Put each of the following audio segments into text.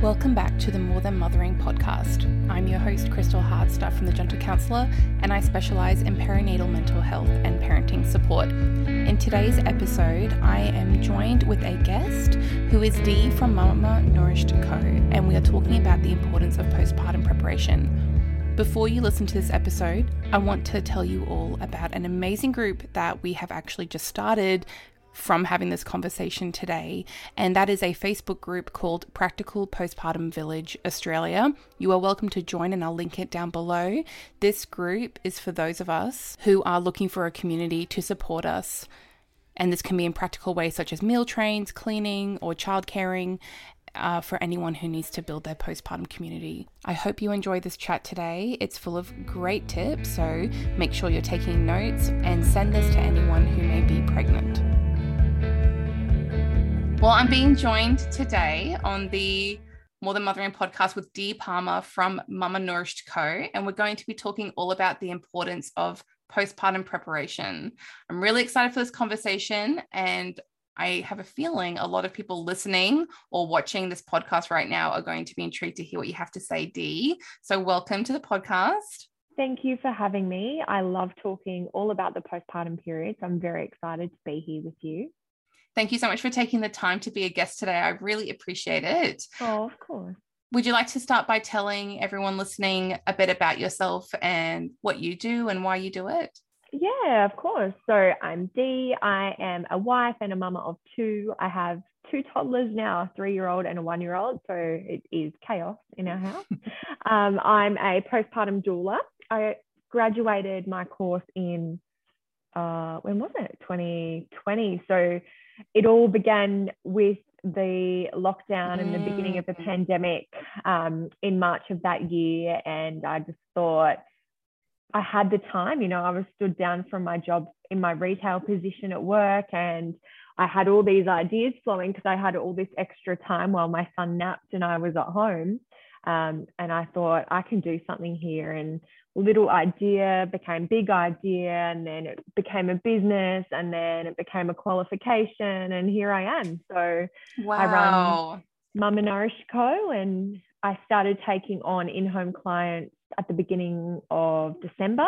Welcome back to the More Than Mothering podcast. I'm your host, Crystal Hardstuff from The Gentle Counsellor, and I specialise in perinatal mental health and parenting support. In today's episode, I am joined with a guest who is Dee from Mama Nourished Co, and we are talking about the importance of postpartum preparation. Before you listen to this episode, I want to tell you all about an amazing group that we have actually just started from having this conversation today, and that is a Facebook group called Practical Postpartum Village Australia. You are welcome to join, and I'll link it down below. This group is for those of us who are looking for a community to support us, and this can be in practical ways such as meal trains, cleaning, or child caring. For anyone who needs to build their postpartum community. I hope you enjoy this chat today. It's full of great tips, so make sure you're taking notes and send this to anyone who may be pregnant. Well, I'm being joined today on the More Than Mothering podcast with Dee Palmer from Mama Nourished Co, and we're going to be talking all about the importance of postpartum preparation. I'm really excited for this conversation, and I have a feeling a lot of people listening or watching this podcast right now are going to be intrigued to hear what you have to say, Dee. So welcome to the podcast. Thank you for having me. I love talking all about the postpartum period, so I'm very excited to be here with you. Thank you so much for taking the time to be a guest today. I really appreciate it. Oh, of course. Would you like to start by telling everyone listening a bit about yourself and what you do and why you do it? Yeah, of course. So I'm Dee. I am a wife and a mama of two. I have two toddlers now, a 3-year-old and a 1-year-old. So it is chaos in our house. I'm a postpartum doula. I graduated my course in, when was it? 2020. So it all began with the lockdown and the beginning of the pandemic in March of that year. And I just thought, I had the time, you know, I was stood down from my job in my retail position at work, and I had all these ideas flowing because I had all this extra time while my son napped and I was at home. And I thought I can do something here, and little idea became big idea, and then it became a business, and then it became a qualification, and here I am. So wow. I run Mama Nourished Co, and I started taking on in-home clients at the beginning of December.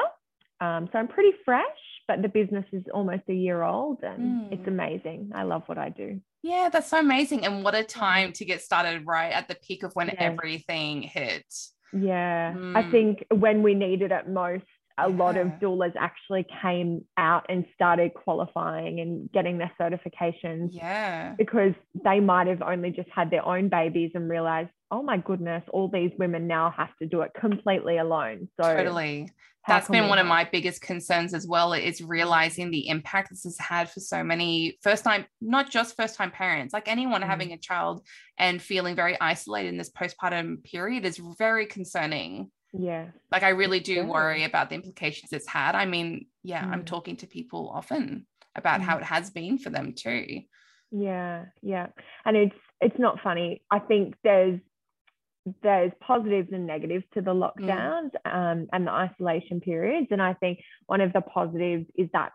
So I'm pretty fresh, but the business is almost a year old, and it's amazing. I love what I do. Yeah, that's so amazing. And what a time to get started right at the peak of when everything hit. Yeah. I think when we needed it most, a lot of doulas actually came out and started qualifying and getting their certifications. Yeah. Because they might have only just had their own babies and realized, oh my goodness, all these women now have to do it completely alone. So totally. That's been one of my biggest concerns as well, is realizing the impact this has had for so many first-time, not just first-time parents, like anyone having a child and feeling very isolated in this postpartum period is very concerning. Yeah. Like I really do worry about the implications it's had. I mean, I'm talking to people often about how it has been for them too. Yeah. Yeah. And it's not funny. I think there's positives and negatives to the lockdowns and the isolation periods. And I think one of the positives is that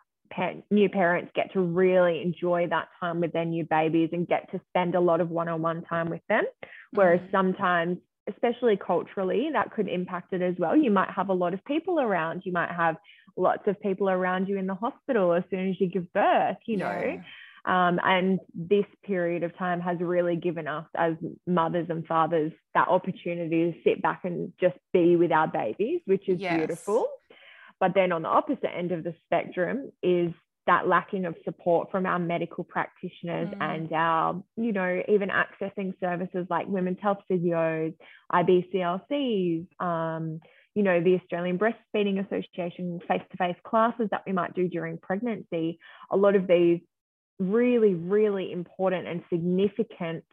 new parents get to really enjoy that time with their new babies and get to spend a lot of one-on-one time with them. Whereas sometimes, especially culturally, that could impact it as well. You might have a lot of people around. You might have lots of people around you in the hospital as soon as you give birth, you know. And this period of time has really given us as mothers and fathers that opportunity to sit back and just be with our babies, which is beautiful. But then on the opposite end of the spectrum is that lacking of support from our medical practitioners and our, you know, even accessing services like women's health physios, IBCLCs, you know, the Australian Breastfeeding Association face-to-face classes that we might do during pregnancy. A lot of these really, really important and significant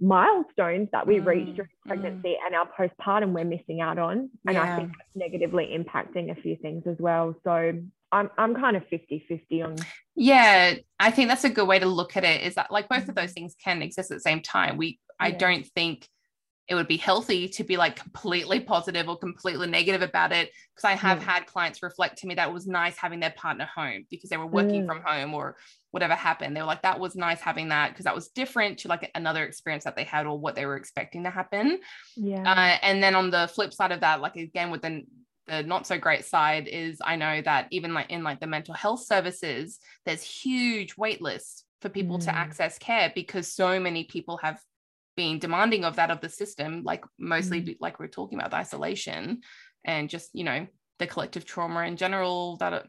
milestones that we reach during pregnancy and our postpartum we're missing out on. And I think that's negatively impacting a few things as well. So I'm kind of 50-50 on. Yeah, I think that's a good way to look at it, is that like both of those things can exist at the same time. I don't think it would be healthy to be like completely positive or completely negative about it, because I have had clients reflect to me that it was nice having their partner home because they were working from home or whatever happened. They were like, that was nice having that because that was different to like another experience that they had or what they were expecting to happen. And then on the flip side of that, like again, with the not so great side is I know that even like in like the mental health services, there's huge wait lists for people to access care because so many people have being demanding of that, of the system, like mostly like we're talking about the isolation and just, you know, the collective trauma in general that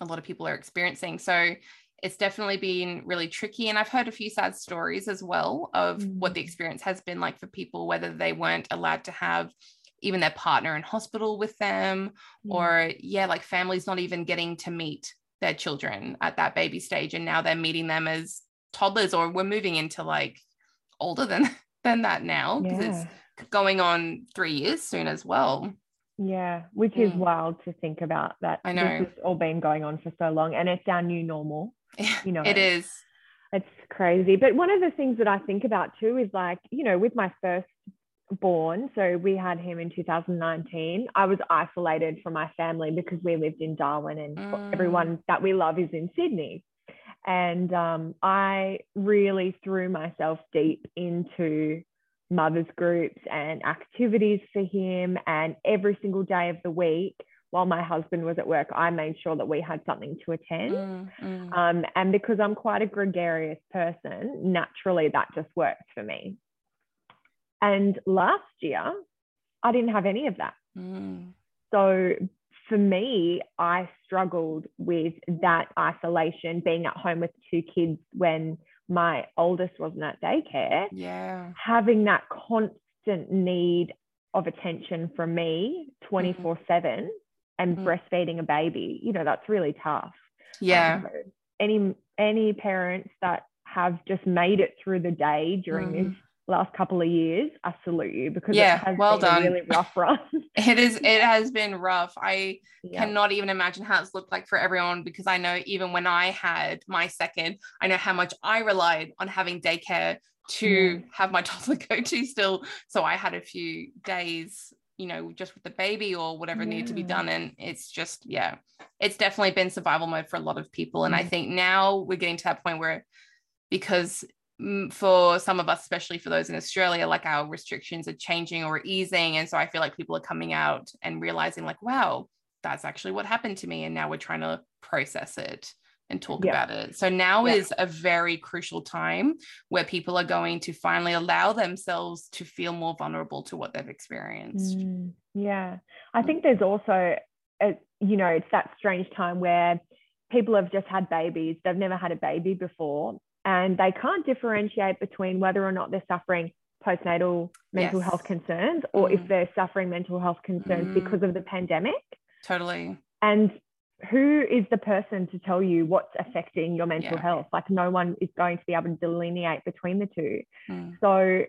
a lot of people are experiencing. So it's definitely been really tricky. And I've heard a few sad stories as well of what the experience has been like for people, whether they weren't allowed to have even their partner in hospital with them or like families not even getting to meet their children at that baby stage. And now they're meeting them as toddlers, or we're moving into like older than that now, because it's going on 3 years soon as well, which is wild to think about. That I know it's all been going on for so long, and it's our new normal, you know. It's crazy. But one of the things that I think about too is, like, you know, with my first born, so we had him in 2019, I was isolated from my family because we lived in Darwin and everyone that we love is in Sydney. And I really threw myself deep into mothers groups and activities for him. And every single day of the week, while my husband was at work, I made sure that we had something to attend. And because I'm quite a gregarious person, naturally that just worked for me. And last year, I didn't have any of that. So for me, I struggled with that isolation, being at home with two kids when my oldest wasn't at daycare, having that constant need of attention from me 24/7 and breastfeeding a baby. You know, that's really tough. So any parents that have just made it through the day during this last couple of years, I salute you, because it has been a really rough run. It has been rough. I cannot even imagine how it's looked like for everyone, because I know even when I had my second, I know how much I relied on having daycare to have my toddler go to still. So I had a few days, you know, just with the baby or whatever needed to be done. And it's just, it's definitely been survival mode for a lot of people. And I think now we're getting to that point where, because for some of us, especially for those in Australia, like our restrictions are changing or easing, and so I feel like people are coming out and realizing, like, wow, that's actually what happened to me, and now we're trying to process it and talk about it. So now is a very crucial time where people are going to finally allow themselves to feel more vulnerable to what they've experienced. I think there's also you know, it's that strange time where people have just had babies, they've never had a baby before, and they can't differentiate between whether or not they're suffering postnatal mental health concerns or if they're suffering mental health concerns because of the pandemic. Totally. And who is the person to tell you what's affecting your mental health? Like, no one is going to be able to delineate between the two. So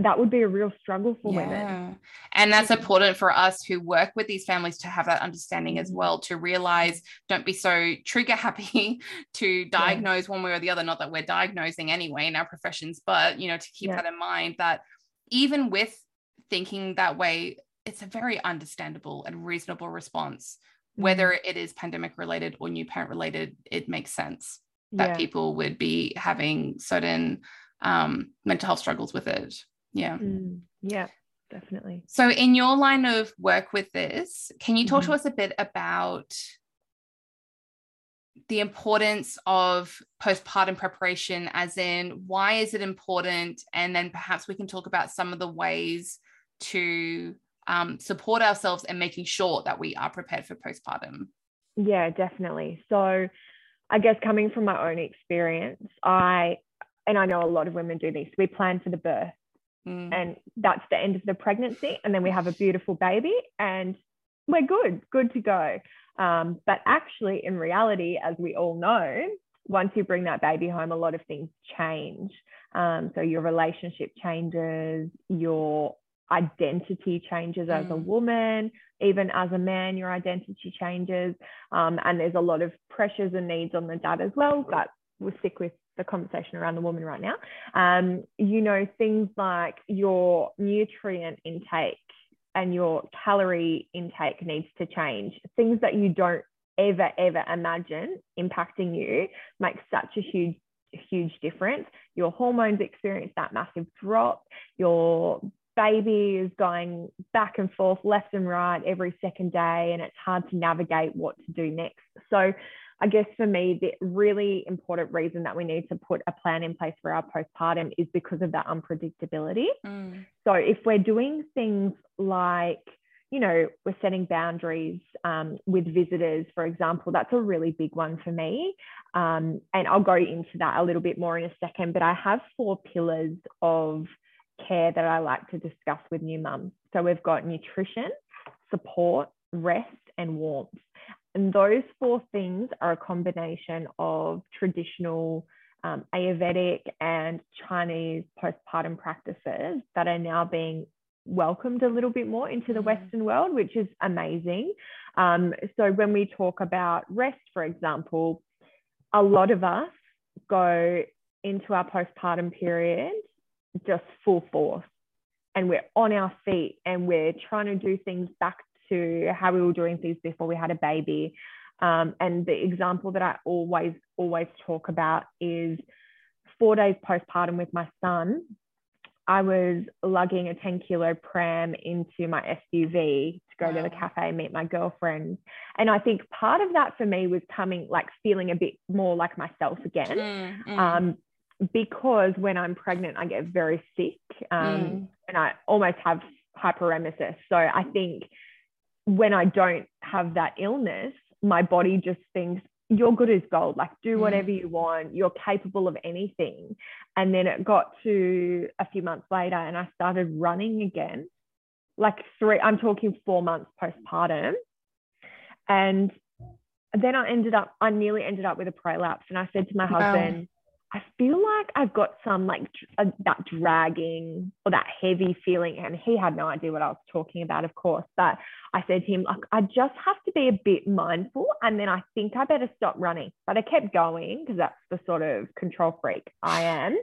that would be a real struggle for women. And that's important for us who work with these families to have that understanding as well, to realize, don't be so trigger happy to diagnose one way or the other. Not that we're diagnosing anyway in our professions, but, you know, to keep that in mind, that even with thinking that way, it's a very understandable and reasonable response. Whether it is pandemic related or new parent related, it makes sense that people would be having certain mental health struggles with it. Definitely. So in your line of work with this, can you talk to us a bit about the importance of postpartum preparation, as in, why is it important? And then perhaps we can talk about some of the ways to support ourselves and making sure that we are prepared for postpartum. Yeah, definitely. So I guess, coming from my own experience, I know a lot of women do this, we plan for the birth and that's the end of the pregnancy, and then we have a beautiful baby and we're good to go. But actually, in reality, as we all know, once you bring that baby home, a lot of things change. So your relationship changes, your identity changes as a woman, even as a man, your identity changes. And there's a lot of pressures and needs on the dad as well, but we're sick with the conversation around the woman right now, you know, things like your nutrient intake and your calorie intake needs to change. Things that you don't ever, ever imagine impacting you make such a huge difference. Your hormones experience that massive drop. Your baby is going back and forth, left and right every second day, and it's hard to navigate what to do next. So I guess for me, the really important reason that we need to put a plan in place for our postpartum is because of that unpredictability. Mm. So if we're doing things like, you know, we're setting boundaries with visitors, for example, that's a really big one for me. And I'll go into that a little bit more in a second, but I have 4 pillars of care that I like to discuss with new mums. So we've got nutrition, support, rest, and warmth. And those 4 things are a combination of traditional Ayurvedic and Chinese postpartum practices that are now being welcomed a little bit more into the Western world, which is amazing. So when we talk about rest, for example, a lot of us go into our postpartum period just full force, and we're on our feet and we're trying to do things back to how we were doing things before we had a baby. And the example that I always talk about is 4 days postpartum with my son, I was lugging a 10-kilo pram into my SUV to go to the cafe and meet my girlfriend. And I think part of that for me was coming, like feeling a bit more like myself again. Because when I'm pregnant, I get very sick and I almost have hyperemesis. So I think when I don't have that illness, my body just thinks, you're good as gold, like do whatever you want, you're capable of anything. And then it got to a few months later and I started running again, like 4 months postpartum. And then I nearly ended up with a prolapse. And I said to my husband, I feel like I've got some that dragging or that heavy feeling. And he had no idea what I was talking about, of course. But I said to him, like, I just have to be a bit mindful. And then I think I better stop running. But I kept going because that's the sort of control freak I am.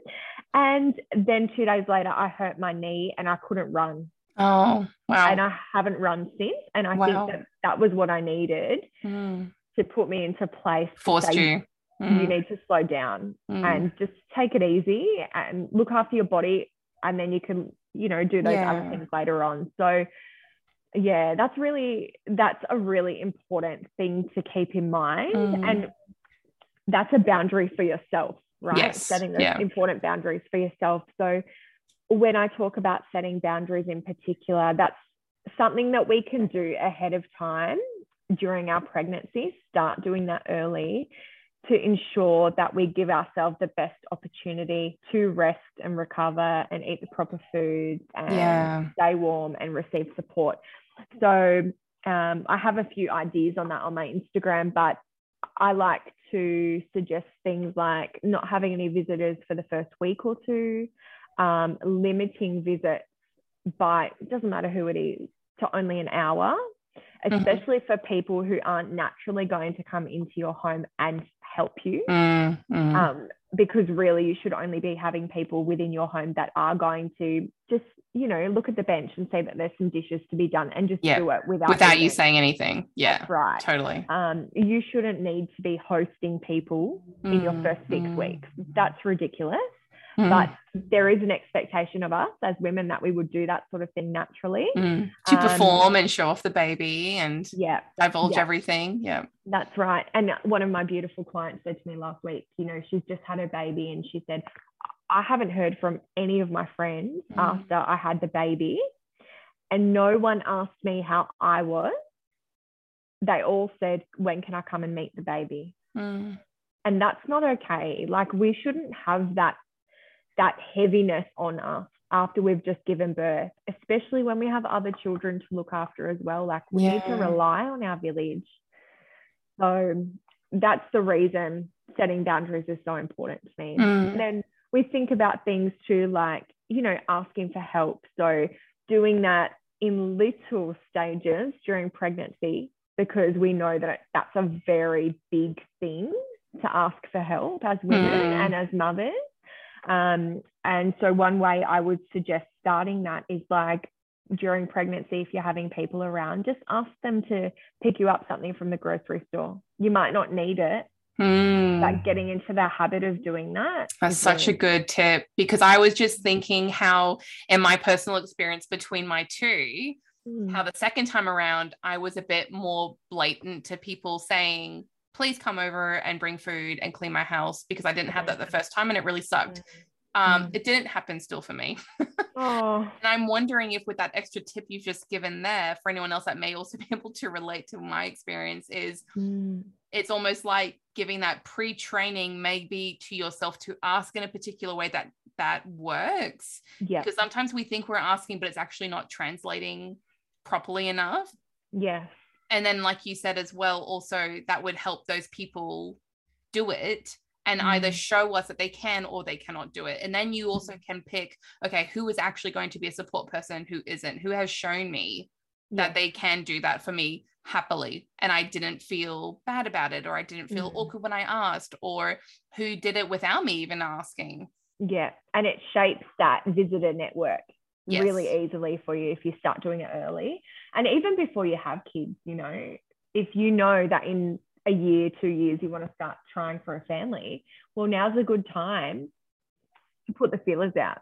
And then 2 days later, I hurt my knee and I couldn't run. Oh, wow. And I haven't run since. And I think that was what I needed to put me into place. Forced you. You need to slow down and just take it easy and look after your body, and then you can, you know, do those other things later on. So yeah, that's a really important thing to keep in mind. And that's a boundary for yourself, right? Yes. Setting those important boundaries for yourself. So when I talk about setting boundaries in particular, that's something that we can do ahead of time during our pregnancy. Start doing that early to ensure that we give ourselves the best opportunity to rest and recover and eat the proper food and stay warm and receive support. So I have a few ideas on that on my Instagram, but I like to suggest things like not having any visitors for the first week or two, limiting visits by, it doesn't matter who it is, to only an hour, especially for people who aren't naturally going to come into your home and help you, because really you should only be having people within your home that are going to just, you know, look at the bench and say that there's some dishes to be done and just do it without you saying anything. Yeah, that's right. Totally. You shouldn't need to be hosting people in your first 6 weeks. That's ridiculous. But there is an expectation of us as women that we would do that sort of thing naturally. To perform and show off the baby and divulge everything. Yeah, that's right. And one of my beautiful clients said to me last week, you know, she's just had her baby and she said, I haven't heard from any of my friends after I had the baby, and no one asked me how I was. They all said, when can I come and meet the baby? And that's not okay. Like, we shouldn't have that heaviness on us after we've just given birth, especially when we have other children to look after as well. Like, we need to rely on our village. So that's the reason setting boundaries is so important to me. And then we think about things too, like, you know, asking for help. So doing that in little stages during pregnancy, because we know that that's a very big thing to ask for help as women and as mothers. And so one way I would suggest starting that is like during pregnancy, if you're having people around, just ask them to pick you up something from the grocery store. You might not need it. Like getting into the habit of doing that. That's such a good tip, because I was just thinking how in my personal experience between my two, how the second time around, I was a bit more blatant to people saying, please come over and bring food and clean my house, because I didn't have that the first time and it really sucked. It didn't happen still for me. And I'm wondering if with that extra tip you've just given there, for anyone else that may also be able to relate to my experience, is it's almost like giving that pre-training maybe to yourself to ask in a particular way that works. Yeah. Because sometimes we think we're asking, but it's actually not translating properly enough. Yes. And then like you said as well, also that would help those people do it and either show us that they can or they cannot do it. And then you also can pick, okay, who is actually going to be a support person, who isn't, who has shown me that they can do that for me happily, and I didn't feel bad about it, or I didn't feel awkward when I asked, or who did it without me even asking. Yeah. And it shapes that visitor network really easily for you if you start doing it early. And even before you have kids, you know, if you know that in a year, 2 years, you want to start trying for a family, well, now's a good time to put the feelers out.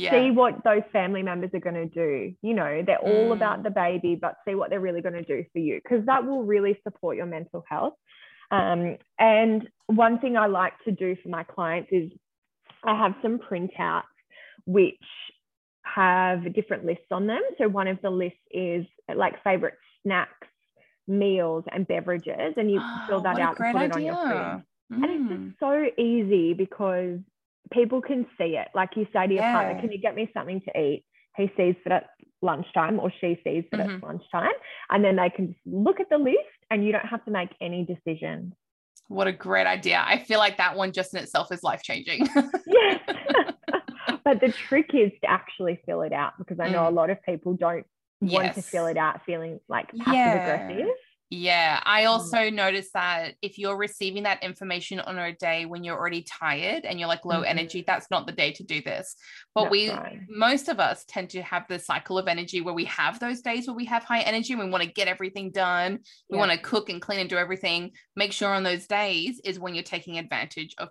See what those family members are going to do. You know, they're all about the baby, but see what they're really going to do for you, because that will really support your mental health. And one thing I like to do for my clients is I have some printouts which have different lists on them. So one of the lists is like favorite snacks, meals, and beverages, and you fill that out and put it on your fridge. And it's just so easy because people can see it. Like you say to your partner, can you get me something to eat? He sees that it's lunchtime, or she sees that it's lunchtime, and then they can just look at the list and you don't have to make any decisions. What a great idea. I feel like that one just in itself is life-changing. Yes. But the trick is to actually fill it out, because I know a lot of people don't want to fill it out feeling like passive-aggressive. Yeah, I also noticed that if you're receiving that information on a day when you're already tired and you're like low energy, that's not the day to do this. But that's most of us tend to have the cycle of energy where we have those days where we have high energy and we want to get everything done. We want to cook and clean and do everything. Make sure on those days is when you're taking advantage of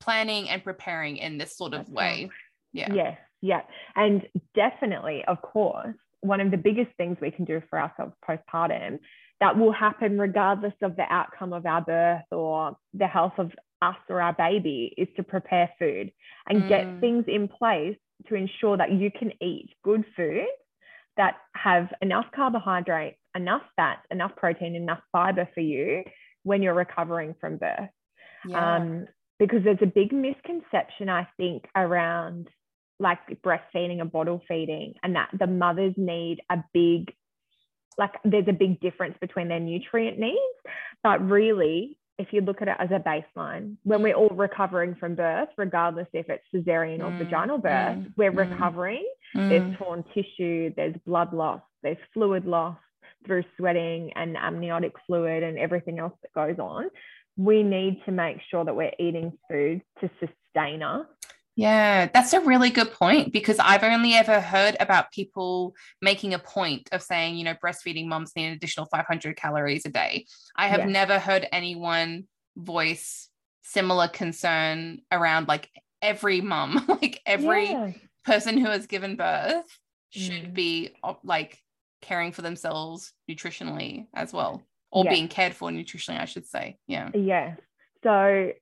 planning and preparing in this sort of way. Right. Yeah. Yes. Yeah. And definitely, of course, one of the biggest things we can do for ourselves postpartum, that will happen regardless of the outcome of our birth or the health of us or our baby, is to prepare food and get things in place to ensure that you can eat good foods that have enough carbohydrates, enough fat, enough protein, enough fiber for you when you're recovering from birth. Yeah. Because there's a big misconception, I think, around like breastfeeding and bottle feeding, and that the mothers need a big, like there's a big difference between their nutrient needs. But really, if you look at it as a baseline, when we're all recovering from birth, regardless if it's cesarean or vaginal birth, we're recovering. There's torn tissue, there's blood loss, there's fluid loss through sweating and amniotic fluid and everything else that goes on. We need to make sure that we're eating food to sustain us. Yeah, that's a really good point, because I've only ever heard about people making a point of saying, you know, breastfeeding moms need an additional 500 calories a day. I have never heard anyone voice similar concern around like every mom, like every person who has given birth should be like caring for themselves nutritionally as well, or being cared for nutritionally, I should say. Yeah. Yeah. So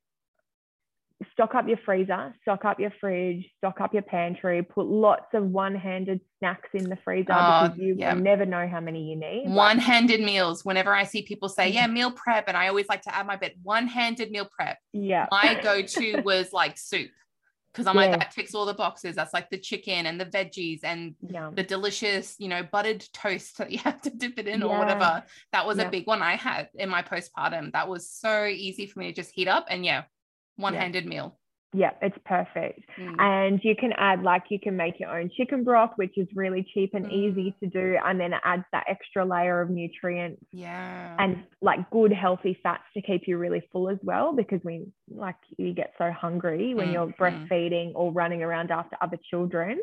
stock up your freezer, stock up your fridge, stock up your pantry, put lots of one-handed snacks in the freezer, because you will never know how many you need. One-handed meals. Whenever I see people say, meal prep, and I always like to add my bit, one-handed meal prep. Yeah. My go-to was like soup, because I'm like, that ticks all the boxes. That's like the chicken and the veggies and the delicious, you know, buttered toast that you have to dip it in or whatever. That was a big one I had in my postpartum. That was so easy for me to just heat up and one-handed meal. Yeah, it's perfect. Mm. And you can add, like, you can make your own chicken broth, which is really cheap and easy to do. And then it adds that extra layer of nutrients and like good healthy fats to keep you really full as well, because we, like, you get so hungry when you're breastfeeding or running around after other children,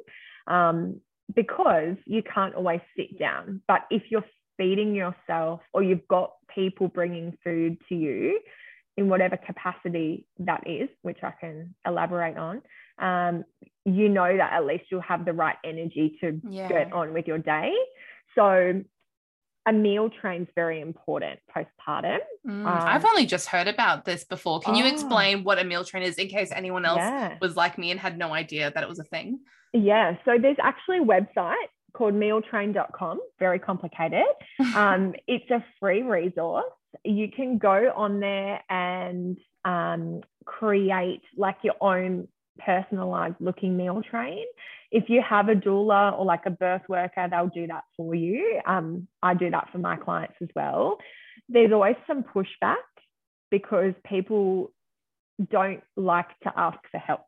because you can't always sit down. But if you're feeding yourself or you've got people bringing food to you, in whatever capacity that is, which I can elaborate on, you know that at least you'll have the right energy to get on with your day. So a meal train's very important postpartum. I've only just heard about this before. Can you explain what a meal train is in case anyone else was like me and had no idea that it was a thing? Yeah. So there's actually a website called mealtrain.com, very complicated. It's a free resource. You can go on there and create like your own personalized looking meal train. If you have a doula or like a birth worker, they'll do that for you. I do that for my clients as well. There's always some pushback because people don't like to ask for help,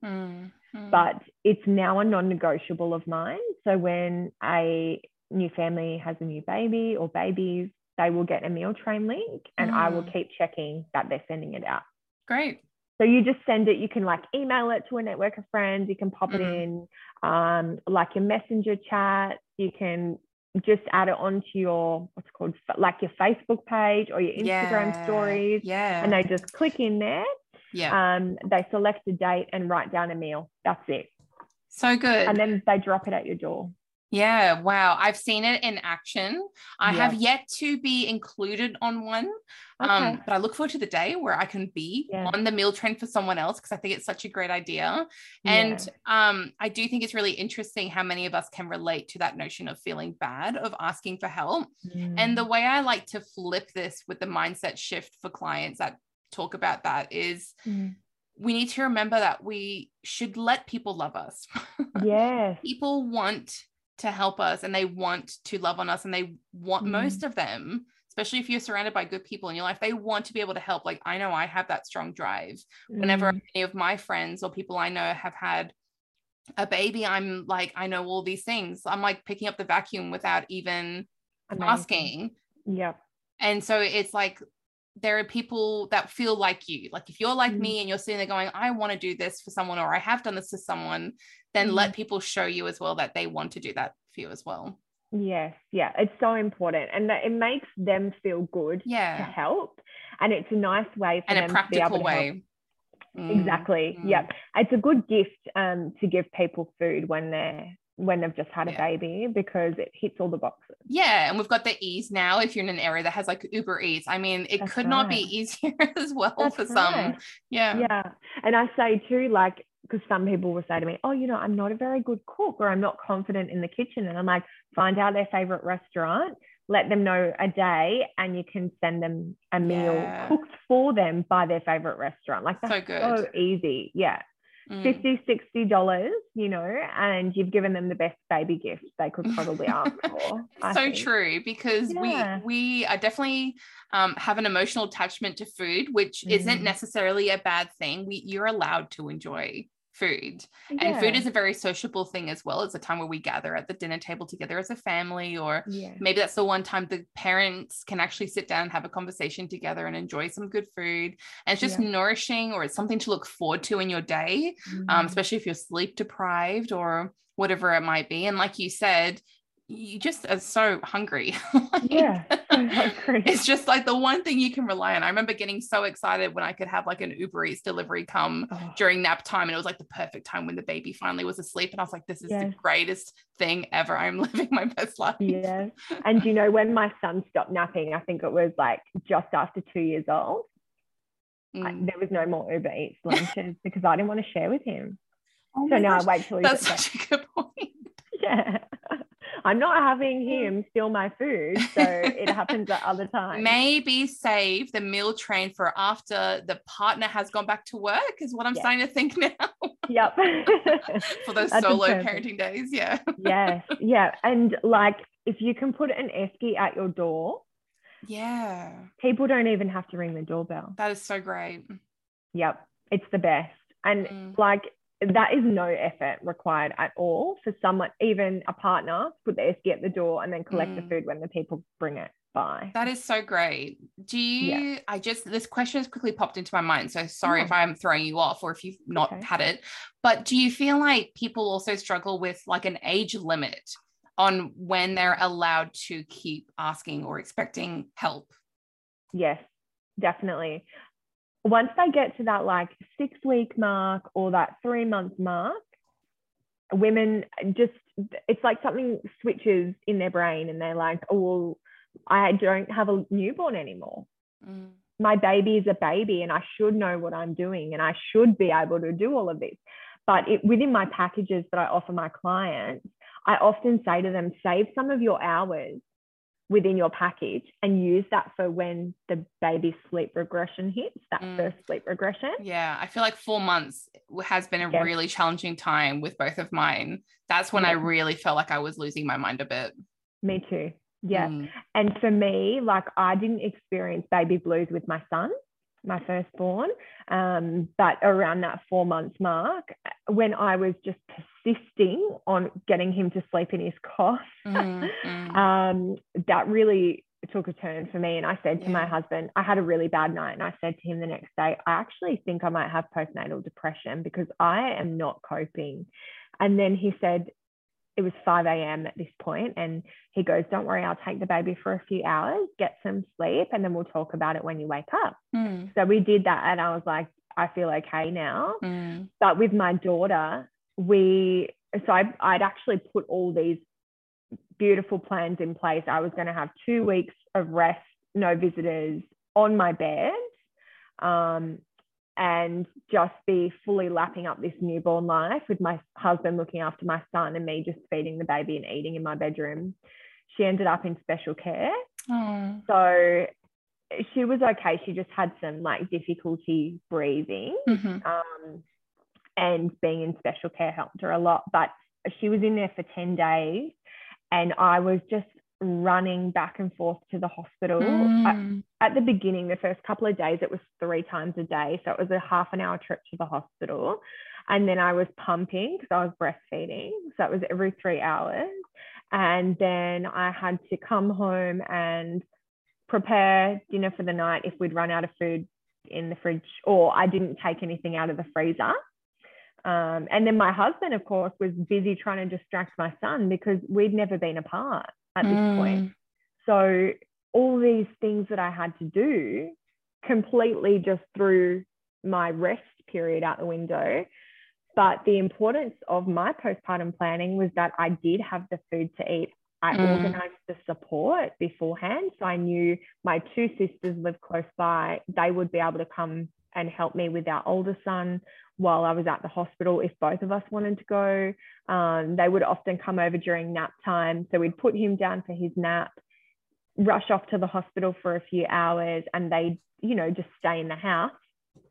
but it's now a non-negotiable of mine. So when a new family has a new baby or babies, they will get a meal train link and I will keep checking that they're sending it out. Great. So you just send it. You can like email it to a network of friends. You can pop it in like your messenger chat. You can just add it onto your, what's called like your Facebook page or your Instagram stories. Yeah. And they just click in there. Yeah. They select a date and write down a meal. That's it. So good. And then they drop it at your door. Yeah. Wow. I've seen it in action. I have yet to be included on one, but I look forward to the day where I can be on the meal train for someone else, because I think it's such a great idea. And I do think it's really interesting how many of us can relate to that notion of feeling bad, of asking for help. And the way I like to flip this with the mindset shift for clients that talk about that is we need to remember that we should let people love us. Yes. People want to help us and they want to love on us, and they want most of them, especially if you're surrounded by good people in your life, they want to be able to help. Like, I know I have that strong drive. Whenever any of my friends or people I know have had a baby, I'm like, I know all these things. I'm like picking up the vacuum without even asking. Yeah. And so it's like, there are people that feel like you, like if you're like me and you're sitting there going, I want to do this for someone, or I have done this to someone, then let people show you as well that they want to do that for you as well. Yes. Yeah. It's so important. And that it makes them feel good to help. And it's a nice way for them to be able to help. And a practical way. Exactly. Yeah. It's a good gift to give people food when they've just had a baby, because it hits all the boxes. Yeah. And we've got the ease now. If you're in an area that has like Uber Eats, I mean, it could not be easier as well for some. Yeah. Yeah. And I say too, like, because some people will say to me, oh, you know, I'm not a very good cook, or I'm not confident in the kitchen. And I'm like, find out their favorite restaurant, let them know a day, and you can send them a meal cooked for them by their favorite restaurant. Like, that's so good. So easy. Yeah. $50-$60, you know, and you've given them the best baby gift they could probably ask for. True, because we are definitely have an emotional attachment to food, which isn't necessarily a bad thing. You're allowed to enjoy food, and food is a very sociable thing as well. It's a time where we gather at the dinner table together as a family, or maybe that's the one time the parents can actually sit down and have a conversation together and enjoy some good food. And it's just nourishing, or it's something to look forward to in your day, especially if you're sleep deprived or whatever it might be. And like you said, you just are so hungry. It's just like the one thing you can rely on. I remember getting so excited when I could have like an Uber Eats delivery come during nap time, and it was like the perfect time when the baby finally was asleep, and I was like, this is the greatest thing ever. I'm living my best life. Yeah. And you know, when my son stopped napping, I think it was like just after 2 years old, there was no more Uber Eats lunches because I didn't want to share with him. Oh, so now I wait till he's That's such a good point. Yeah. I'm not having him steal my food, so it happens at other times. Maybe save the meal train for after the partner has gone back to work is what I'm starting to think now. Yep. For those solo parenting days, Yes, and like if you can put an esky at your door, people don't even have to ring the doorbell. That is so great. Yep, it's the best. And like, that is no effort required at all for someone, even a partner, put the esky at the door and then collect the food when the people bring it by. That is so great. Do you, I just, this question has quickly popped into my mind. So sorry if I'm throwing you off or if you've not had it, but do you feel like people also struggle with like an age limit on when they're allowed to keep asking or expecting help? Yes, definitely. Once they get to that like 6-week mark or that 3-month mark, women just, it's like something switches in their brain and they're like, oh, well, I don't have a newborn anymore. My baby is a baby and I should know what I'm doing and I should be able to do all of this. But it, within my packages that I offer my clients, I often say to them, save some of your hours within your package and use that for when the baby's sleep regression hits, that first sleep regression. Yeah, I feel like 4 months has been a really challenging time with both of mine. That's when I really felt like I was losing my mind a bit. Me too. Yeah. And for me, like, I didn't experience baby blues with my son, my firstborn, but around that 4-month mark, when I was just persisting on getting him to sleep in his cot, that really took a turn for me. And I said to my husband, I had a really bad night, and I said to him the next day, I actually think I might have postnatal depression because I am not coping. And then he said, it was 5 a.m. at this point, and he goes, don't worry, I'll take the baby for a few hours, get some sleep, and then we'll talk about it when you wake up. So we did that, and I was like, I feel okay now. But with my daughter, I'd actually put all these beautiful plans in place. I was going to have 2 weeks of rest, no visitors, on my bed, and just be fully lapping up this newborn life with my husband looking after my son and me just feeding the baby and eating in my bedroom. She ended up in special care. So she was okay. She just had some like difficulty breathing, and being in special care helped her a lot. But she was in there for 10 days and I was just running back and forth to the hospital. At the beginning, the first couple of days, it was 3 times a day, so it was a half an hour trip to the hospital, and then I was pumping because I was breastfeeding, so it was every 3 hours. And then I had to come home and prepare dinner for the night if we'd run out of food in the fridge or I didn't take anything out of the freezer. And then my husband, of course, was busy trying to distract my son because we'd never been apart at this point. So all these things that I had to do completely just threw my rest period out the window. But the importance of my postpartum planning was that I did have the food to eat. I organized the support beforehand. So I knew my 2 sisters lived close by. They would be able to come and help me with our older son while I was at the hospital if both of us wanted to go. They would often come over during nap time. So we'd put him down for his nap, rush off to the hospital for a few hours, and they'd, just stay in the house,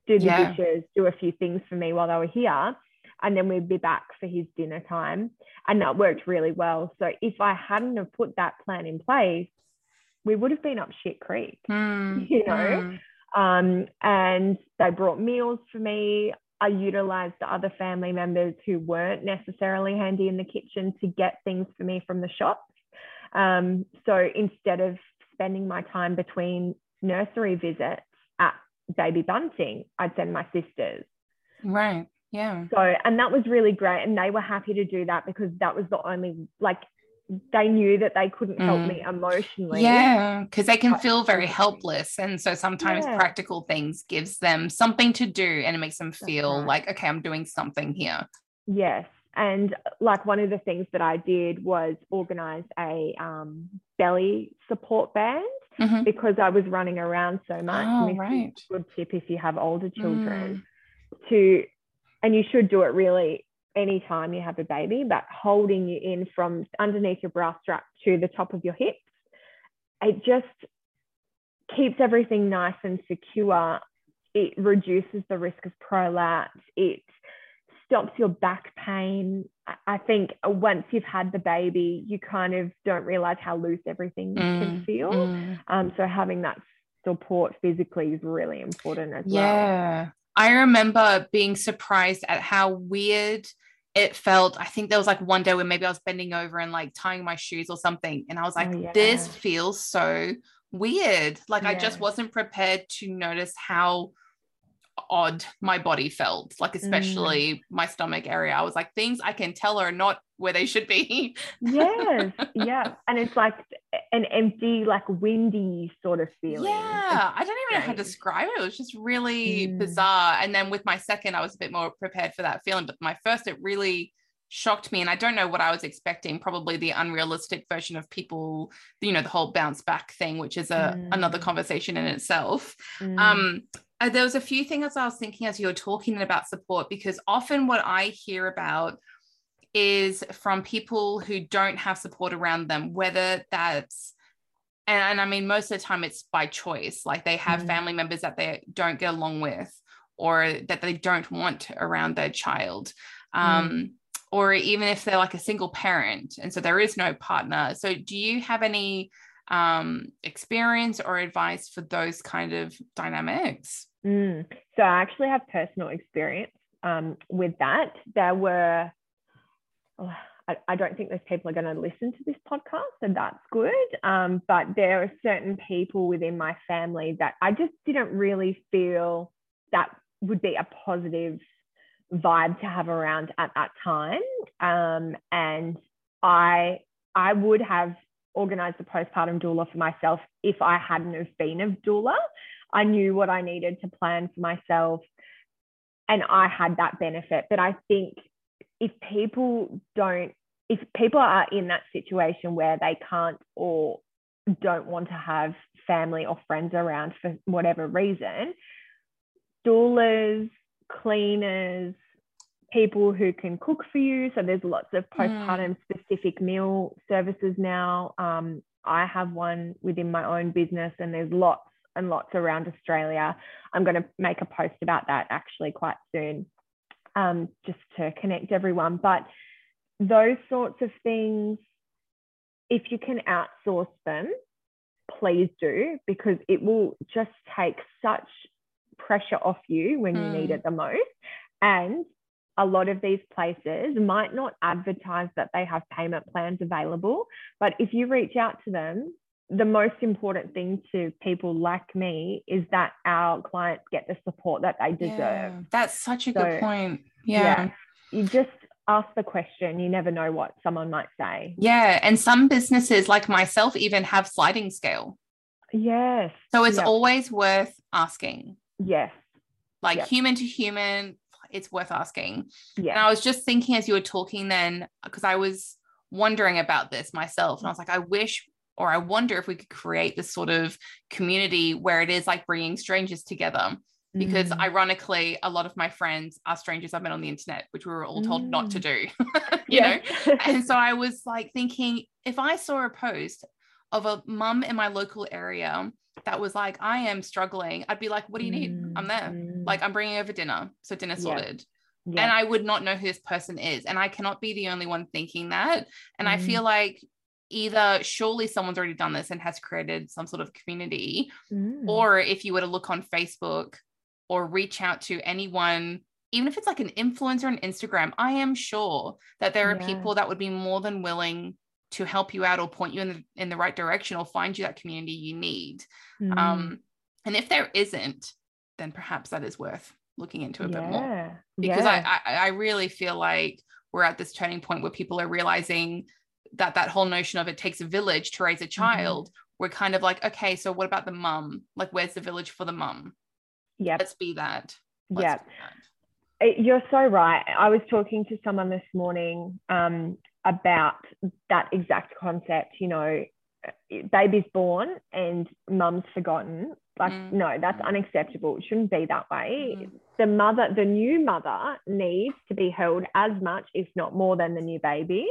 do the dishes, do a few things for me while they were here. And then we'd be back for his dinner time. And that worked really well. So if I hadn't have put that plan in place, we would have been up shit creek, and they brought meals for me. I utilized the other family members who weren't necessarily handy in the kitchen to get things for me from the shops. So instead of spending my time between nursery visits at Baby Bunting, I'd send my sisters. Right. Yeah. So, and that was really great. And they were happy to do that because that was the only, like, they knew that they couldn't help me emotionally. Yeah, because they can feel very helpless. And so sometimes practical things gives them something to do and it makes them feel like, okay, I'm doing something here. Yes. And like one of the things that I did was organize a belly support band because I was running around so much. Oh, right. Good tip if you have older children to, and you should do it really anytime you have a baby, but holding you in from underneath your bra strap to the top of your hips, it just keeps everything nice and secure. It reduces the risk of prolapse. It stops your back pain. I think once you've had the baby, you kind of don't realize how loose everything can feel. So having that support physically is really important as well. Yeah. I remember being surprised at how weird it felt. I think there was like one day when maybe I was bending over and like tying my shoes or something. And I was like, this feels so weird. Like I just wasn't prepared to notice how odd my body felt, like especially my stomach area. I was like, things I can tell are not where they should be. Yeah. And it's like an empty, like windy sort of feeling. Yeah. I don't even know how to describe it. It was just really bizarre. And then with my second, I was a bit more prepared for that feeling, but my first, it really shocked me. And I don't know what I was expecting, probably the unrealistic version of people, you know, the whole bounce back thing, which is another conversation in itself. There was a few things I was thinking as you were talking about support, because often what I hear about is from people who don't have support around them, whether that's, and I mean, most of the time it's by choice, like they have family members that they don't get along with or that they don't want around their child. Or even if they're like a single parent and so there is no partner. So do you have any experience or advice for those kind of dynamics? So I actually have personal experience with that. There were, I don't think those people are going to listen to this podcast, so that's good. But there are certain people within my family that I just didn't really feel that would be a positive vibe to have around at that time. And I would have organized the postpartum doula for myself if I hadn't have been a doula. I knew what I needed to plan for myself and I had that benefit. But I think if people are in that situation where they can't or don't want to have family or friends around for whatever reason, doulas, cleaners, people who can cook for you. So there's lots of postpartum specific meal services now. I have one within my own business and there's lots and lots around Australia. I'm going to make a post about that actually quite soon, just to connect everyone. But those sorts of things, if you can outsource them, please do, because it will just take such pressure off you when you need it the most. And a lot of these places might not advertise that they have payment plans available, but if you reach out to them, the most important thing to people like me is that our clients get the support that they deserve. Yeah, that's such a good point. Yeah. You just ask the question. You never know what someone might say. Yeah. And some businesses like myself even have sliding scale. Yes. So it's always worth asking. Yes. Like human to human, it's worth asking. Yeah. And I was just thinking as you were talking then, because I was wondering about this myself and I was like, I wonder if we could create this sort of community where it is like bringing strangers together, because ironically, a lot of my friends are strangers I've met on the internet, which we were all told not to do, you know? And so I was like thinking, if I saw a post of a mum in my local area that was like, I am struggling, I'd be like, what do you need? I'm there. Like, I'm bringing over dinner. So dinner's sorted. Yeah. And I would not know who this person is. And I cannot be the only one thinking that. And I feel like either surely someone's already done this and has created some sort of community, or if you were to look on Facebook or reach out to anyone, even if it's like an influencer on Instagram, I am sure that there are people that would be more than willing to help you out or point you in the right direction or find you that community you need. And if there isn't, then perhaps that is worth looking into a bit more, because I really feel like we're at this turning point where people are realizing that whole notion of it takes a village to raise a child. We're kind of like, okay, so what about the mum? Like, where's the village for the mum? Yeah. Let's be that. Yeah. You're so right. I was talking to someone this morning about that exact concept, you know, baby's born and mum's forgotten. Like, no, that's unacceptable. It shouldn't be that way. The new mother needs to be held as much, if not more, than the new baby.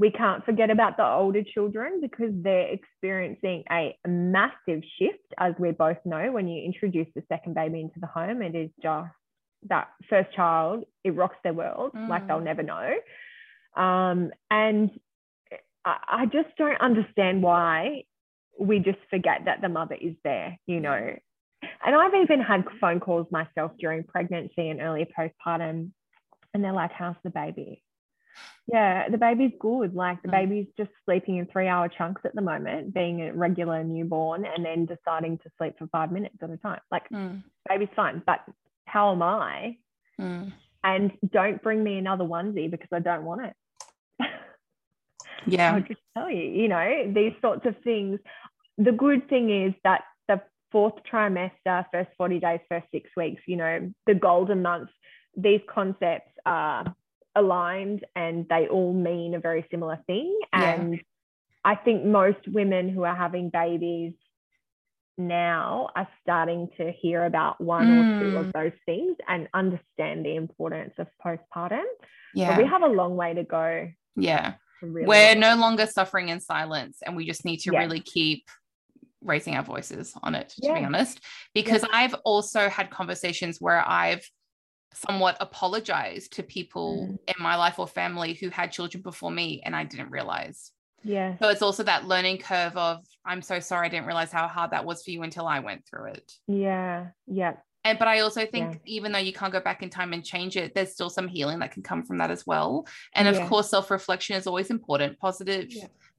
We can't forget about the older children because they're experiencing a massive shift, as we both know. When you introduce the second baby into the home, it is just that first child, it rocks their world. Like, they'll never know. And I just don't understand why we just forget that the mother is there, you know. And I've even had phone calls myself during pregnancy and early postpartum, and they're like, how's the baby? Yeah, the baby's good. Like, the baby's just sleeping in 3-hour chunks at the moment, being a regular newborn, and then deciding to sleep for 5 minutes at a time. Like, baby's fine, but how am I? And don't bring me another onesie because I don't want it. Yeah. I'll just tell you, you know, these sorts of things. The good thing is that the fourth trimester, first 40 days, first 6 weeks, you know, the golden months, these concepts are aligned and they all mean a very similar thing. And yeah, I think most women who are having babies now are starting to hear about one or two of those things and understand the importance of postpartum. Yeah, but we have a long way to go. Yeah, to really, we're no longer suffering in silence, and we just need to really keep raising our voices on it, to be honest, because I've also had conversations where I've somewhat apologized to people in my life or family who had children before me, and I didn't realize. Yeah. So it's also that learning curve of, I'm so sorry, I didn't realize how hard that was for you until I went through it. Yeah. Yeah. And, but I also think even though you can't go back in time and change it, there's still some healing that can come from that as well. And of course, self-reflection is always important. Positive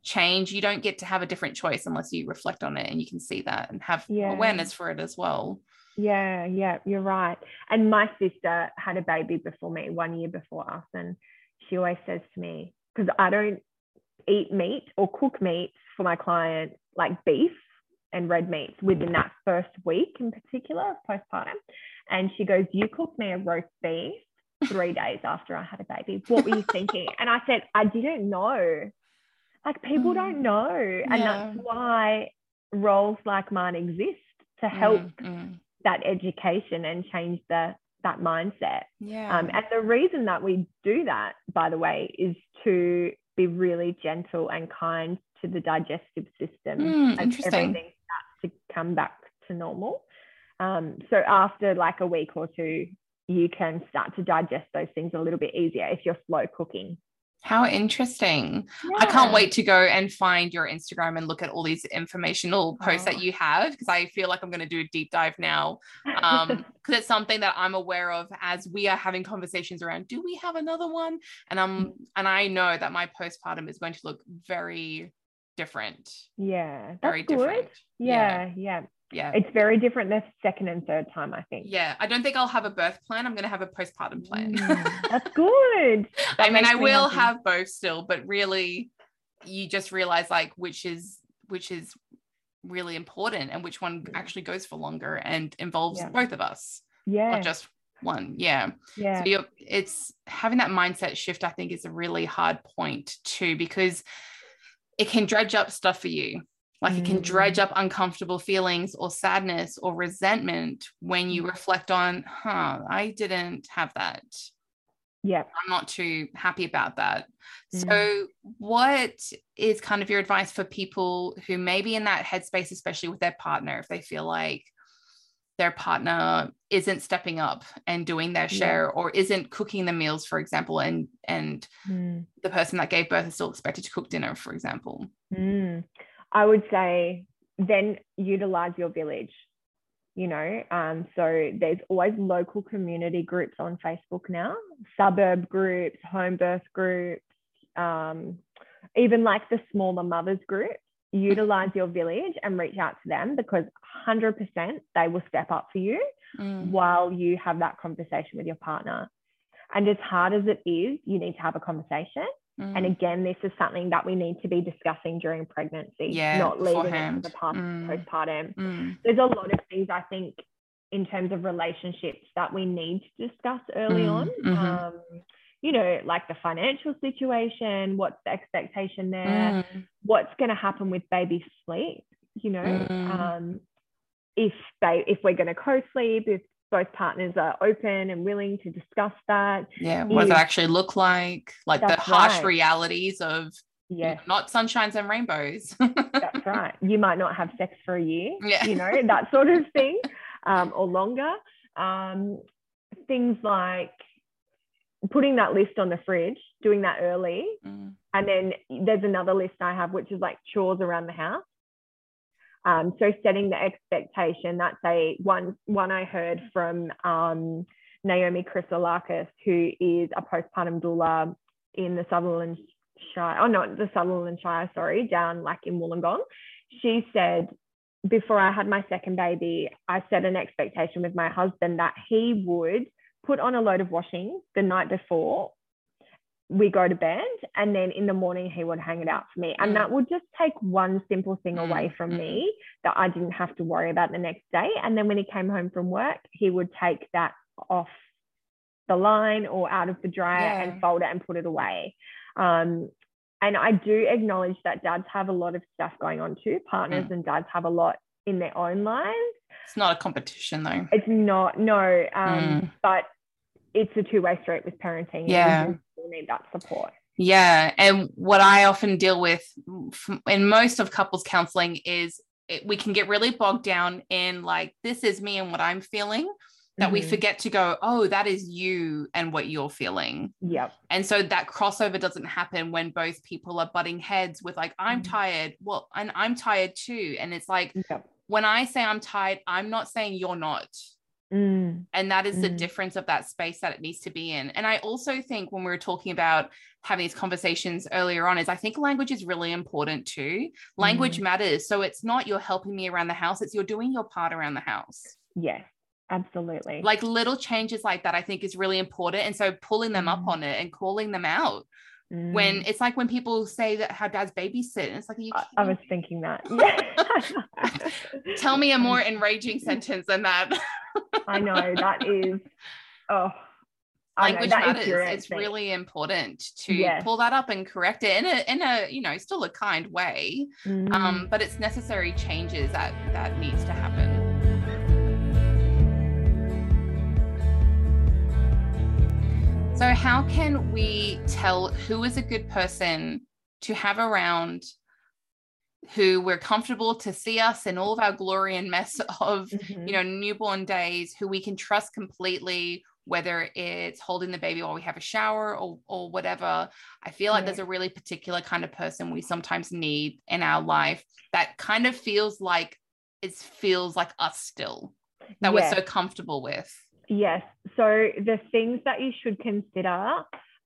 change. You don't get to have a different choice unless you reflect on it and you can see that and have awareness for it as well. Yeah. Yeah. You're right. And my sister had a baby before me, 1 year before us. And she always says to me, because I don't eat meat or cook meat for my clients, like beef and red meats, within that first week in particular of postpartum. And she goes, you cooked me a roast beef 3 days after I had a baby. What were you thinking? And I said, I didn't know. Like, people don't know. And that's why roles like mine exist, to help that education and change that mindset. Yeah. And the reason that we do that, by the way, is to be really gentle and kind to the digestive system, and everything starts to come back to normal. So after like a week or two, you can start to digest those things a little bit easier if you're slow cooking. How interesting. Yeah. I can't wait to go and find your Instagram and look at all these informational posts that you have, because I feel like I'm going to do a deep dive now, because it's something that I'm aware of as we are having conversations around, do we have another one? And I know that my postpartum is going to look very different. Yeah. Very different. Yeah. Yeah. Yeah. It's very different the second and third time, I think. Yeah. I don't think I'll have a birth plan. I'm going to have a postpartum plan. That's good. I mean, I will have both still, but really you just realize like which is really important and which one actually goes for longer and involves both of us. Yeah. Not just one. Yeah. Yeah. So it's having that mindset shift, I think, is a really hard point too, because it can dredge up stuff for you. Like, it can dredge up uncomfortable feelings or sadness or resentment when you reflect on, I didn't have that. Yeah. I'm not too happy about that. So what is kind of your advice for people who may be in that headspace, especially with their partner, if they feel like their partner isn't stepping up and doing their share or isn't cooking the meals, for example, and the person that gave birth is still expected to cook dinner, for example? I would say then utilize your village, you know. So there's always local community groups on Facebook now, suburb groups, home birth groups, even like the smaller mothers group. Utilize your village and reach out to them, because 100% they will step up for you while you have that conversation with your partner. And as hard as it is, you need to have a conversation. And again, this is something that we need to be discussing during pregnancy, not leaving it to the past postpartum. There's a lot of things, I think, in terms of relationships that we need to discuss early on. You know, like the financial situation, what's the expectation there, what's going to happen with baby sleep, you know, if we're going to co-sleep, if both partners are open and willing to discuss that. Yeah. What does it actually look like? Like the harsh realities of you know, not sunshines and rainbows. That's right. You might not have sex for a year, you know, that sort of thing, or longer. Things like putting that list on the fridge, doing that early. And then there's another list I have, which is like chores around the house. So setting the expectation, that's one I heard from Naomi Chrysalakis, who is a postpartum doula in the Sutherland Shire, down like in Wollongong. She said, before I had my second baby, I set an expectation with my husband that he would put on a load of washing the night before we go to bed, and then in the morning he would hang it out for me, and that would just take one simple thing away from me that I didn't have to worry about the next day. And then when he came home from work, he would take that off the line or out of the dryer and fold it and put it away. And I do acknowledge that dads have a lot of stuff going on too. Partners and dads have a lot in their own lives. It's not a competition though. It's not, no. But it's a two-way street with parenting. Yeah. And we need that support. Yeah. And what I often deal with in most of couples counseling is we can get really bogged down in like, this is me and what I'm feeling, that we forget to go, oh, that is you and what you're feeling. Yep. And so that crossover doesn't happen when both people are butting heads with like, I'm tired. Well, and I'm tired too. And it's like, when I say I'm tired, I'm not saying you're not. And that is the difference of that space that it needs to be in. And I also think when we were talking about having these conversations earlier on, is I think language is really important too. Language matters. So it's not you're helping me around the house. It's you're doing your part around the house. Yes. Absolutely. Like little changes like that, I think is really important. And so pulling them up on it and calling them out when it's like when people say that how dads babysit, and it's like, I was thinking that. Tell me a more enraging sentence than that. I know that is, language matters. It's really important to pull that up and correct it in a, you know, still a kind way. But it's necessary changes that needs to happen. So how can we tell who is a good person to have around, who we're comfortable to see us in all of our glory and mess of, you know, newborn days, who we can trust completely, whether it's holding the baby while we have a shower or whatever? I feel like there's a really particular kind of person we sometimes need in our life that kind of feels like us still, that we're so comfortable with. Yes. So the things that you should consider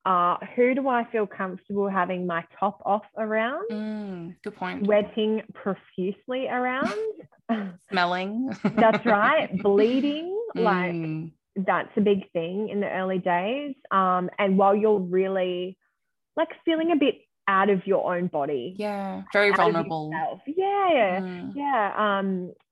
are, who do I feel comfortable having my top off around? Good point. Wetting profusely around. Smelling. That's right. Bleeding. Like that's a big thing in the early days. And while you're really like feeling a bit out of your own body. Yeah. Very vulnerable. Yeah.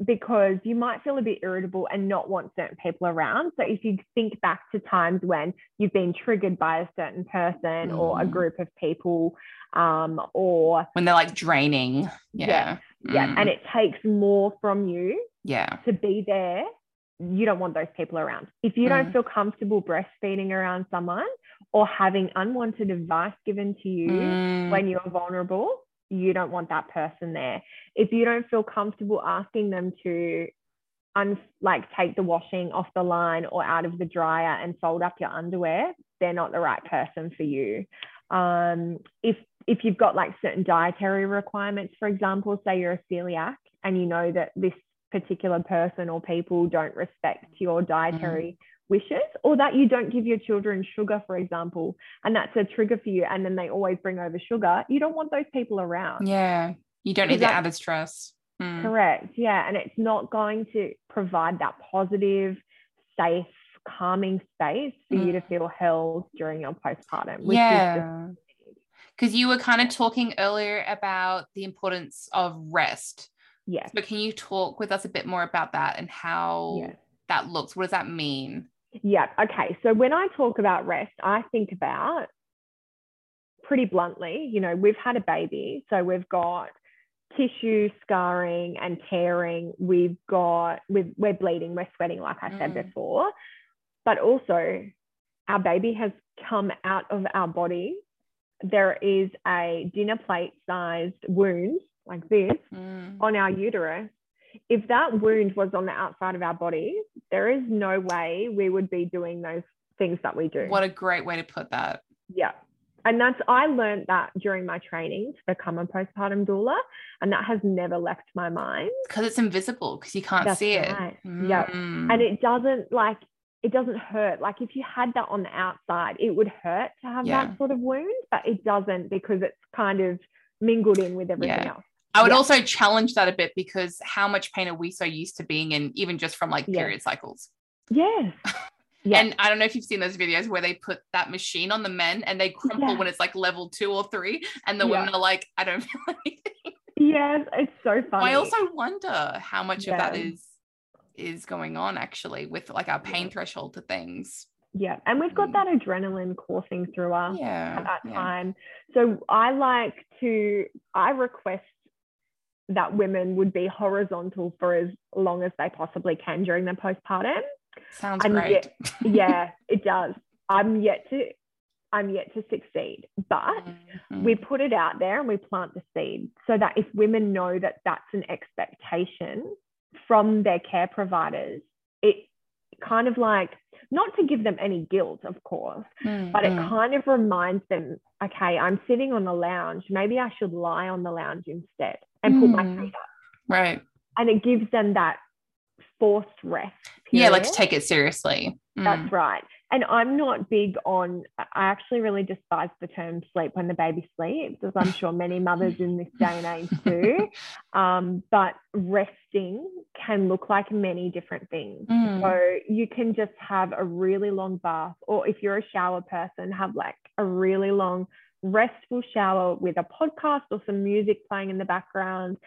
Because you might feel a bit irritable and not want certain people around. So if you think back to times when you've been triggered by a certain person or a group of people, or when they're like draining. Yeah. And it takes more from you to be there. You don't want those people around. If you don't feel comfortable breastfeeding around someone or having unwanted advice given to you when you're vulnerable, you don't want that person there. If you don't feel comfortable asking them to take the washing off the line or out of the dryer and fold up your underwear, they're not the right person for you. If you've got like certain dietary requirements, for example, say you're a celiac and you know that this particular person or people don't respect your dietary wishes, or that you don't give your children sugar, for example, and that's a trigger for you, and then they always bring over sugar, you don't want those people around. You don't need the added stress. Correct. And it's not going to provide that positive, safe, calming space for you to feel held during your postpartum, which is because you were kind of talking earlier about the importance of rest. But can you talk with us a bit more about that and how that looks? What does that mean? Yeah. Okay. So when I talk about rest, I think about, pretty bluntly, you know, we've had a baby, so we've got tissue scarring and tearing. We've got, we're bleeding, we're sweating, like I said before, but also our baby has come out of our body. There is a dinner plate sized wound like this on our uterus. If that wound was on the outside of our body, there is no way we would be doing those things that we do. What a great way to put that. Yeah. And I learned that during my training to become a postpartum doula, and that has never left my mind. Because it's invisible, because you can't see it. Right. Mm. Yeah. And it doesn't hurt. Like if you had that on the outside, it would hurt to have that sort of wound, but it doesn't because it's kind of mingled in with everything else. I would also challenge that a bit, because how much pain are we so used to being in, even just from like period cycles? Yes. Yeah. And I don't know if you've seen those videos where they put that machine on the men and they crumple when it's like level 2 or 3, and the women are like, I don't feel anything. Yes, it's so funny. I also wonder how much of that is going on actually with like our pain threshold to things. Yeah. And we've got that adrenaline coursing through us at that time. So I request that women would be horizontal for as long as they possibly can during their postpartum. Sounds great. Yeah, it does. I'm yet to succeed, but we put it out there and we plant the seed so that if women know that that's an expectation from their care providers, it kind of like, not to give them any guilt, of course, but it kind of reminds them, okay, I'm sitting on the lounge, maybe I should lie on the lounge instead and put my feet up. Right. And it gives them that forced rest period. Yeah, like to take it seriously. That's right. And I'm not big on, I actually really despise the term sleep when the baby sleeps, as I'm sure many mothers in this day and age do. But resting can look like many different things. So you can just have a really long bath, or if you're a shower person, have like a really long restful shower with a podcast or some music playing in the background.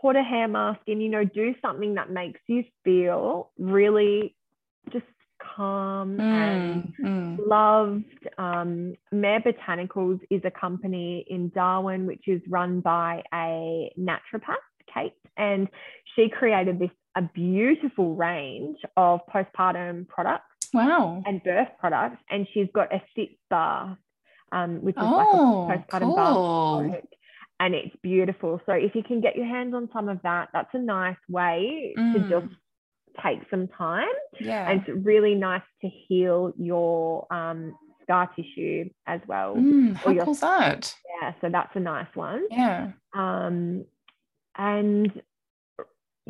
Put a hair mask in, do something that makes you feel really just calm and loved. Mare Botanicals is a company in Darwin which is run by a naturopath, Kate, and she created a beautiful range of postpartum products and birth products, and she's got a sit bath, which is like a postpartum bath product. And it's beautiful. So if you can get your hands on some of that, that's a nice way to just take some time. Yeah. And it's really nice to heal your scar tissue as well. How cool is that? Yeah, so that's a nice one. Yeah. And,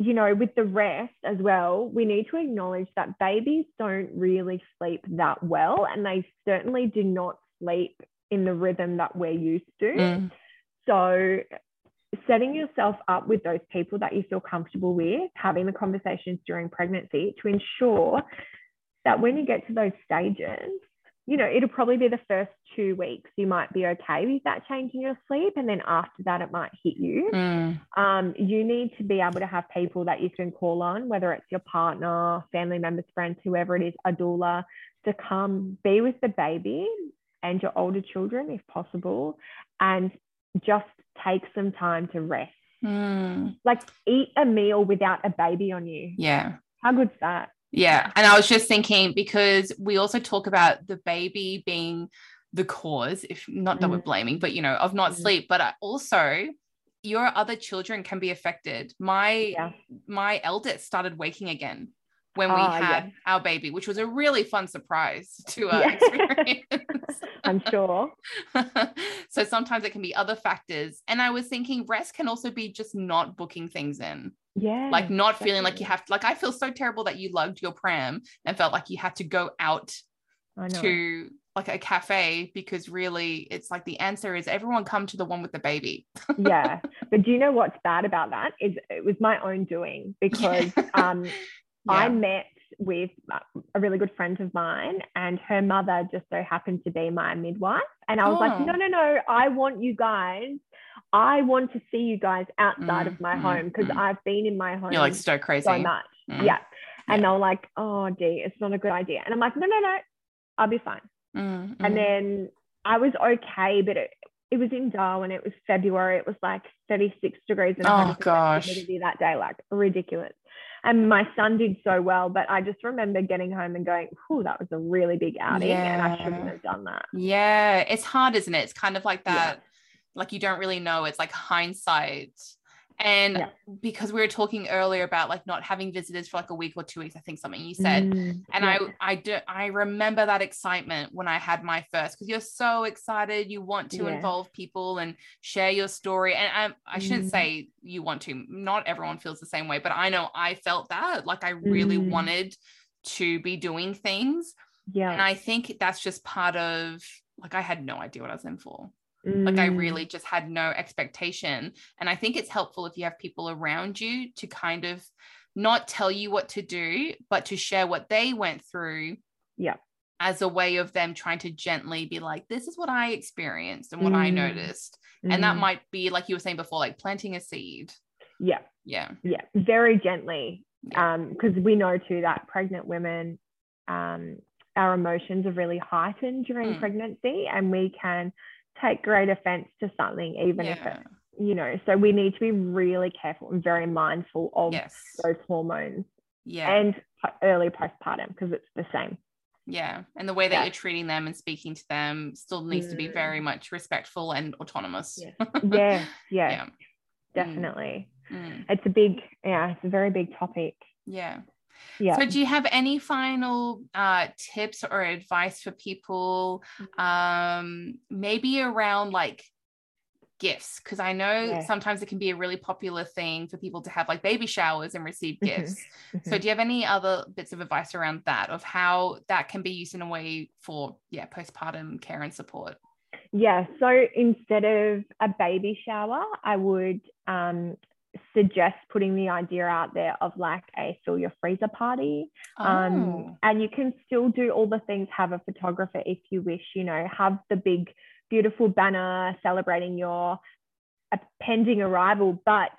with the rest as well, we need to acknowledge that babies don't really sleep that well, and they certainly do not sleep in the rhythm that we're used to. So setting yourself up with those people that you feel comfortable with, having the conversations during pregnancy to ensure that when you get to those stages, it'll probably be the first 2 weeks you might be okay with that change in your sleep, and then after that it might hit you. You need to be able to have people that you can call on, whether it's your partner, family members, friends, whoever it is, a doula, to come be with the baby and your older children if possible, and just take some time to rest. Like eat a meal without a baby on you. Yeah. How good's that? Yeah. And I was just thinking, because we also talk about the baby being the cause, if not double blaming, but of not sleep, but also your other children can be affected. My eldest started waking again when we had our baby, which was a really fun surprise to experience. I'm sure. So sometimes it can be other factors. And I was thinking rest can also be just not booking things in. Yeah. Like not feeling like you have to, I feel so terrible that you lugged your pram and felt like you had to go out to like a cafe, because really it's like the answer is everyone come to the one with the baby. Yeah. But do you know what's bad about that? It was my own doing, because I met with a really good friend of mine, and her mother just so happened to be my midwife, and I was like, no, I want to see you guys outside of my home, because I've been in my home you're like so crazy so much. And they were like, oh Dee, it's not a good idea, and I'm like, no, I'll be fine. And then I was okay, but it was in Darwin, it was February, it was like 36 degrees and oh gosh humidity that day, like ridiculous. And my son did so well, but I just remember getting home and going, oh, that was a really big outing and I shouldn't have done that. Yeah. It's hard, isn't it? It's kind of like that, like you don't really know. It's like hindsight. And because we were talking earlier about like not having visitors for like a week or 2 weeks, I think something you said, and I remember that excitement when I had my first, because you're so excited, you want to involve people and share your story. And I shouldn't say you want to, not everyone feels the same way, but I know I felt that, like I really wanted to be doing things. Yeah. And I think that's just part of, like, I had no idea what I was in for. Like I really just had no expectation. And I think it's helpful if you have people around you to kind of not tell you what to do, but to share what they went through as a way of them trying to gently be like, this is what I experienced and what I noticed. And that might be, like you were saying before, like planting a seed. Yeah. Very gently. Because we know too that pregnant women, our emotions are really heightened during pregnancy, and we can take great offense to something, even if it's, you know, so we need to be really careful and very mindful of those hormones and early postpartum, because it's the same. And the way that you're treating them and speaking to them still needs to be very much respectful and autonomous. Definitely. It's a big, it's a very big topic. So do you have any final tips or advice for people, maybe around like gifts? Because I know sometimes it can be a really popular thing for people to have like baby showers and receive gifts. So do you have any other bits of advice around that, of how that can be used in a way for postpartum care and support? So instead of a baby shower, I would suggest putting the idea out there of like a fill your freezer party. And you can still do all the things, have a photographer if you wish, you know, have the big beautiful banner celebrating your pending arrival, but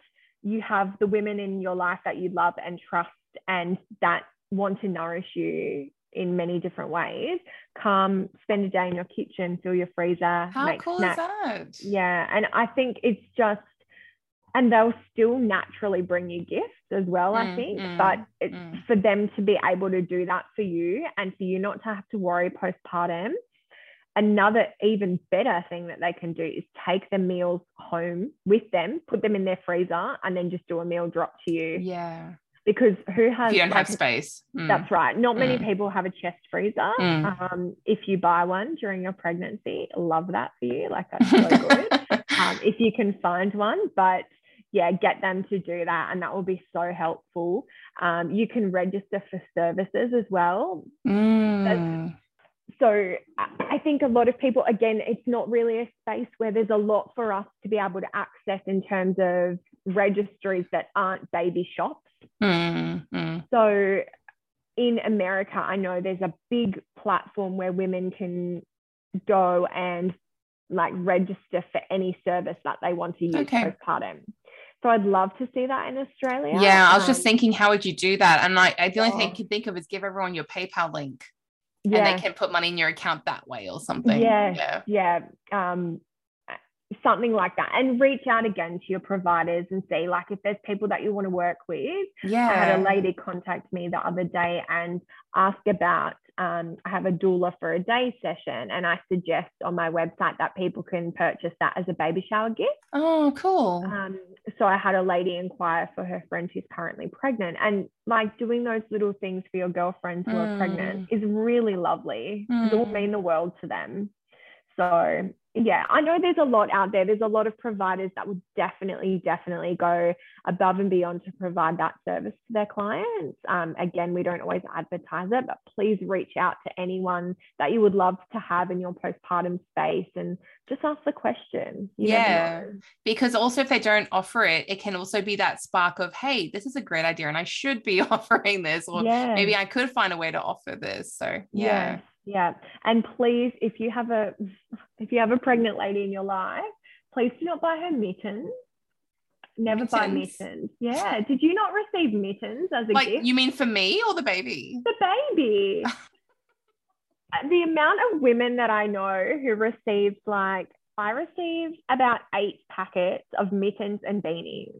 you have the women in your life that you love and trust and that want to nourish you in many different ways. Come spend a day in your kitchen, fill your freezer. How cool snacks. Is that? And I think it's just, and they'll still naturally bring you gifts as well, I think. But it's for them to be able to do that for you and for you not to have to worry postpartum. Another even better thing that they can do is take the meals home with them, put them in their freezer, and then just do a meal drop to you. Because who has... You don't have space. That's right. Not many people have a chest freezer. If you buy one during your pregnancy, love that for you. Like, that's so good. If you can find one. But yeah, get them to do that, and that will be so helpful. You can register for services as well. So I think a lot of people, again, it's not really a space where there's a lot for us to be able to access in terms of registries that aren't baby shops. So in America, I know there's a big platform where women can go and like register for any service that they want to use postpartum. So I'd love to see that in Australia. I was just thinking, how would you do that? And I the only thing I could think of is give everyone your PayPal link, and they can put money in your account that way or something. Something like that. And reach out again to your providers and see like if there's people that you want to work with. I had a lady contact me the other day and ask about I have a doula for a day session, and I suggest on my website that people can purchase that as a baby shower gift. So I had a lady inquire for her friend who's currently pregnant, and like doing those little things for your girlfriends who are pregnant is really lovely. It will mean the world to them. So yeah, I know there's a lot out there. There's a lot of providers that would definitely go above and beyond to provide that service to their clients. Again, we don't always advertise it, but please reach out to anyone that you would love to have in your postpartum space and just ask the question. Because also if they don't offer it, it can also be that spark of, hey, this is a great idea and I should be offering this, or maybe I could find a way to offer this. So and please, if you have a pregnant lady in your life, please do not buy her mittens. Buy mittens. Did you not receive mittens as a gift? You mean for me or the baby? The baby. The amount of women that I know who received, like, I received about 8 packets of mittens and beanies.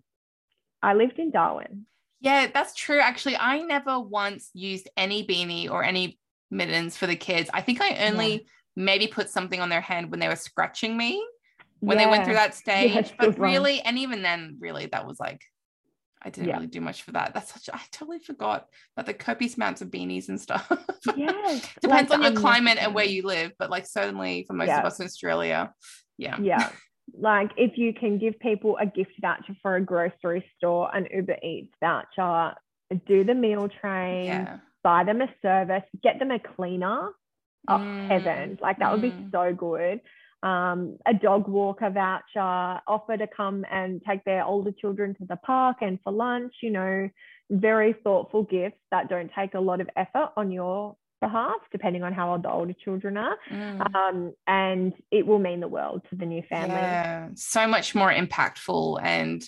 I lived in Darwin. Yeah, that's true. Actually, I never once used any beanie or any mittens for the kids. I think I only maybe put something on their hand when they were scratching me, when they went through that stage, but really, and even then really that was like, I didn't really do much for that. That's such, I totally forgot about the copious amounts of beanies and stuff. Depends on your climate and where you live, but like certainly for most of us in Australia. Like if you can give people a gift voucher for a grocery store, an Uber Eats voucher, do the meal train, buy them a service, get them a cleaner. Heaven. Like that would be so good. A dog walker voucher, offer to come and take their older children to the park and for lunch, you know, very thoughtful gifts that don't take a lot of effort on your behalf, depending on how old the older children are. And it will mean the world to the new family. So much more impactful and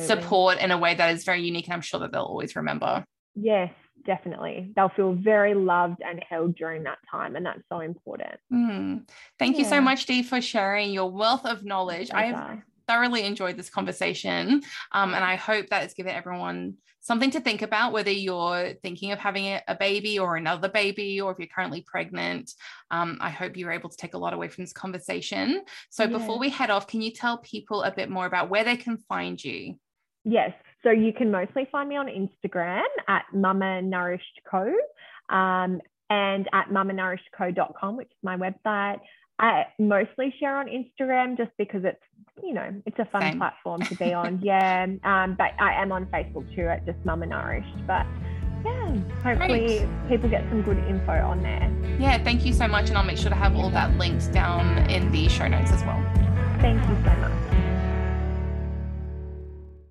support in a way that is very unique. And I'm sure that they'll always remember. Yes. Definitely. They'll feel very loved and held during that time. And that's so important. Thank you so much, Dee, for sharing your wealth of knowledge. I've thoroughly enjoyed this conversation. And I hope that it's given everyone something to think about, whether you're thinking of having a baby or another baby, or if you're currently pregnant. I hope you're able to take a lot away from this conversation. So before we head off, can you tell people a bit more about where they can find you? Yes. So you can mostly find me on Instagram at Mama Nourished Co, and at mamanourished.co.com, which is my website. I mostly share on Instagram just because it's, you know, it's a fun platform to be on. But I am on Facebook too at just Mama Nourished. But yeah, hopefully people get some good info on there. Yeah, thank you so much. And I'll make sure to have all that linked down in the show notes as well. Thank you so much.